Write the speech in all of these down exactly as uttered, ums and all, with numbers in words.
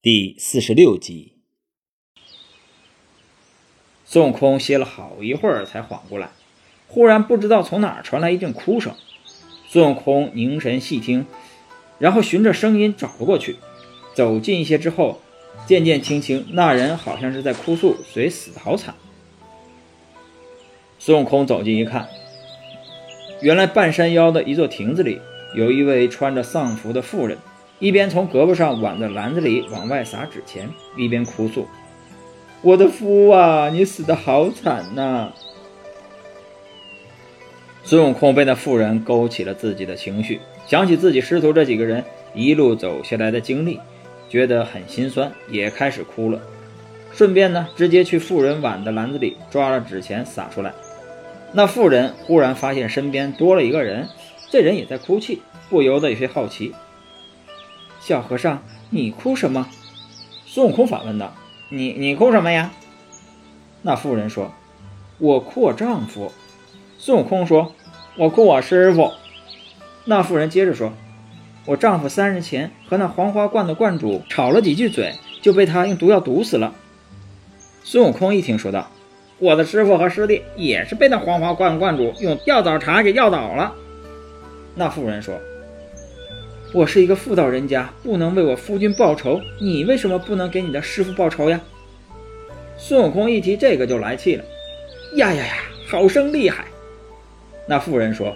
第四十六集。孙悟空歇了好一会儿才缓过来，忽然不知道从哪儿传来一阵哭声。孙悟空凝神细听，然后循着声音找了过去。走近一些之后，渐渐听清那人好像是在哭诉，随死得好惨。孙悟空走近一看，原来半山腰的一座亭子里有一位穿着丧服的妇人，一边从胳膊上挽着篮子里往外撒纸钱，一边哭诉：“我的夫啊，你死得好惨呐！”孙悟空被那妇人勾起了自己的情绪，想起自己师徒这几个人一路走下来的经历，觉得很心酸，也开始哭了。顺便呢，直接去妇人挽的篮子里抓了纸钱撒出来。那妇人忽然发现身边多了一个人，这人也在哭泣，不由得有些好奇：“小和尚，你哭什么？”孙悟空反问道：你你哭什么呀？那妇人说：“我哭我丈夫。”孙悟空说：“我哭我师傅。”那妇人接着说：“我丈夫三日前和那黄花观的观主吵了几句嘴，就被他用毒药毒死了。”孙悟空一听说道：“我的师傅和师弟也是被那黄花观观主用药枣茶给药倒了。”那妇人说：“我是一个妇道人家，不能为我夫君报仇，你为什么不能给你的师父报仇呀？”孙悟空一提这个就来气了：“呀呀呀，好生厉害！”那妇人说：“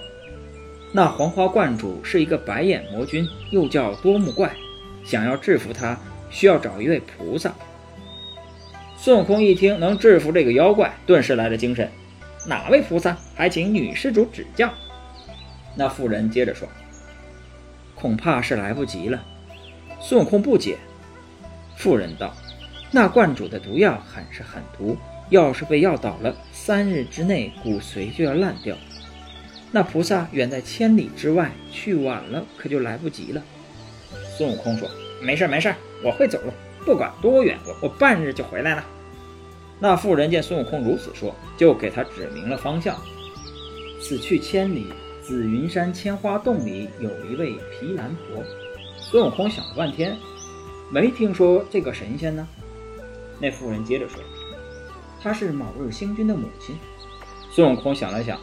那黄花观主是一个白眼魔君，又叫多目怪，想要制服他，需要找一位菩萨。”孙悟空一听能制服这个妖怪，顿时来了精神：“哪位菩萨？还请女施主指教。”那妇人接着说：“恐怕是来不及了。”孙悟空不解，妇人道：“那观主的毒药很是狠毒，要是被药倒了，三日之内骨髓就要烂掉。那菩萨远在千里之外，去晚了可就来不及了。”孙悟空说：“没事没事，我会走路，不管多远，我我半日就回来了。”那妇人见孙悟空如此说，就给他指明了方向：“此去千里，紫云山千花洞里有一位毗蓝婆。”孙悟空想了半天，没听说这个神仙呢。那妇人接着说：“她是卯日星君的母亲。”孙悟空想了想，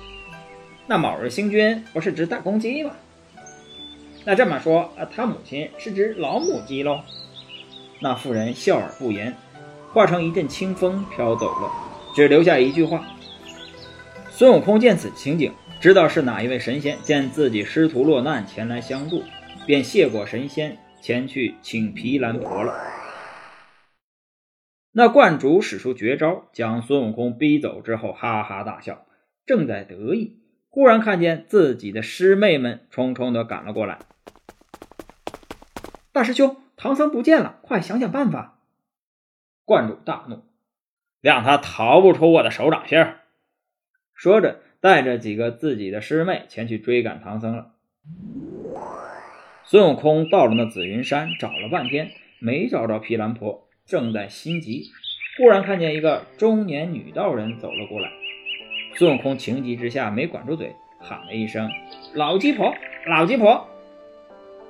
那卯日星君不是只大公鸡吗？那这么说，他母亲是只老母鸡喽？那妇人笑而不言，化成一阵清风飘走了，只留下一句话。孙悟空见此情景，知道是哪一位神仙见自己师徒落难前来相助，便谢过神仙，前去请毗蓝婆了。那观主使出绝招，将孙悟空逼走之后，哈哈大笑，正在得意，忽然看见自己的师妹们匆匆地赶了过来：“大师兄，唐僧不见了，快想想办法！”观主大怒：“让他逃不出我的手掌心儿！”说着带着几个自己的师妹前去追赶唐僧了。孙悟空到了那紫云山，找了半天没找着毗蓝婆，正在心急，忽然看见一个中年女道人走了过来。孙悟空情急之下没管住嘴，喊了一声：“老鸡婆，老鸡婆！”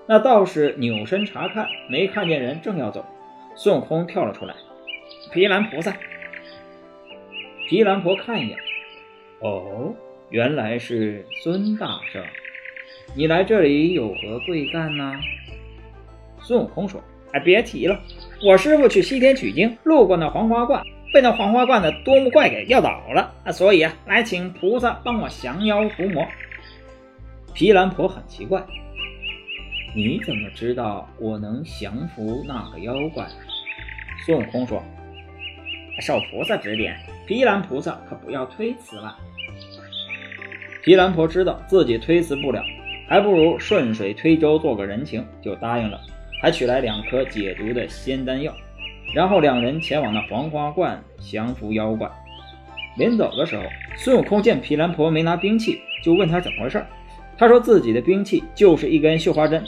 那道士扭身查看，没看见人，正要走，孙悟空跳了出来：“毗蓝菩萨！”毗蓝婆看一眼，哦，原来是孙大圣，你来这里有何贵干呢？孙悟空说：“哎，别提了，我师父去西天取经，路过那黄花观，被那黄花观的多目怪给药倒了，啊，所以啊，来请菩萨帮我降妖除魔。”毗蓝婆很奇怪：“你怎么知道我能降服那个妖怪？”孙悟空说：“受菩萨指点，毗蓝菩萨可不要推辞了。”毗蓝婆知道自己推辞不了，还不如顺水推舟做个人情，就答应了，还取来两颗解毒的仙丹药，然后两人前往那黄花观降服妖怪。临走的时候，孙悟空见毗蓝婆没拿兵器，就问他怎么回事，他说自己的兵器就是一根绣花针。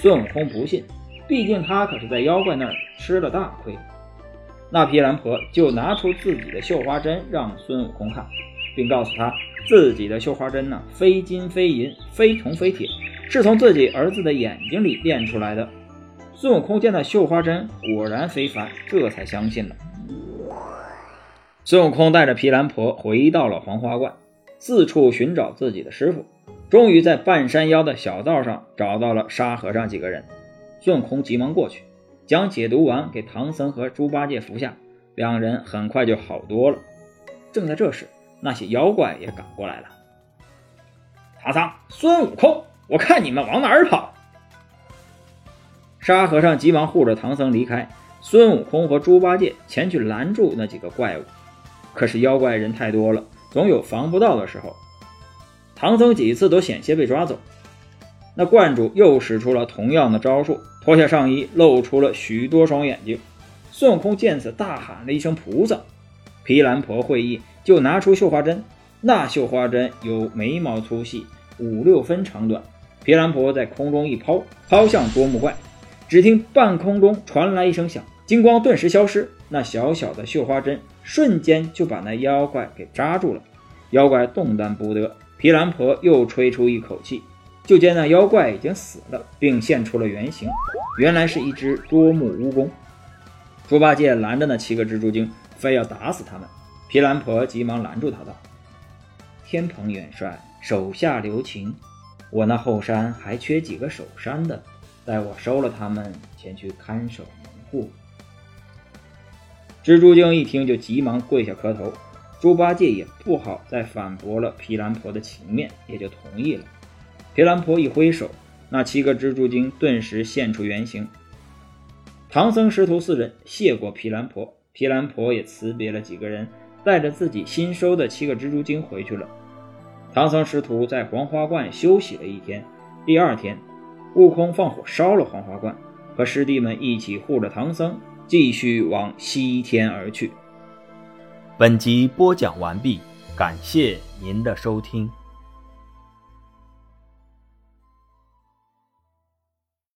孙悟空不信，毕竟他可是在妖怪那儿吃了大亏。那毗蓝婆就拿出自己的绣花针让孙悟空看，并告诉他自己的绣花针呢，非金非银，非铜非铁，是从自己儿子的眼睛里炼出来的。孙悟空见到绣花针果然非凡，这才相信了。孙悟空带着皮兰婆回到了黄花观，四处寻找自己的师傅，终于在半山腰的小道上找到了沙和尚几个人。孙悟空急忙过去，将解毒丸给唐僧和猪八戒服下，两人很快就好多了。正在这时，那些妖怪也赶过来了。唐僧、孙悟空，我看你们往哪儿跑！沙和尚急忙护着唐僧离开，孙悟空和猪八戒前去拦住那几个怪物。可是妖怪人太多了，总有防不到的时候。唐僧几次都险些被抓走，那观主又使出了同样的招数，脱下上衣，露出了许多双眼睛。孙悟空见此大喊了一声菩萨，皮兰婆会意，就拿出绣花针。那绣花针有眉毛粗细，五六分长短。皮兰婆在空中一抛，抛向啄木怪，只听半空中传来一声响，金光顿时消失，那小小的绣花针瞬间就把那妖怪给扎住了。妖怪动弹不得，皮兰婆又吹出一口气，就见那妖怪已经死了，并现出了原形，原来是一只啄木蜈蚣。猪八戒拦着那七个蜘蛛精，非要打死他们。皮兰婆急忙拦住他道：天蓬元帅，手下留情，我那后山还缺几个守山的，待我收了他们，前去看守门户。蜘蛛精一听就急忙跪下磕头，猪八戒也不好再反驳了皮兰婆的情面，也就同意了。皮兰婆一挥手，那七个蜘蛛精顿时现出原形。唐僧师徒四人谢过皮兰婆，皮兰婆也辞别了几个人，带着自己新收的七个蜘蛛精回去了。唐僧师徒在黄花观休息了一天，第二天悟空放火烧了黄花观，和师弟们一起护着唐僧继续往西天而去。本集播讲完毕，感谢您的收听。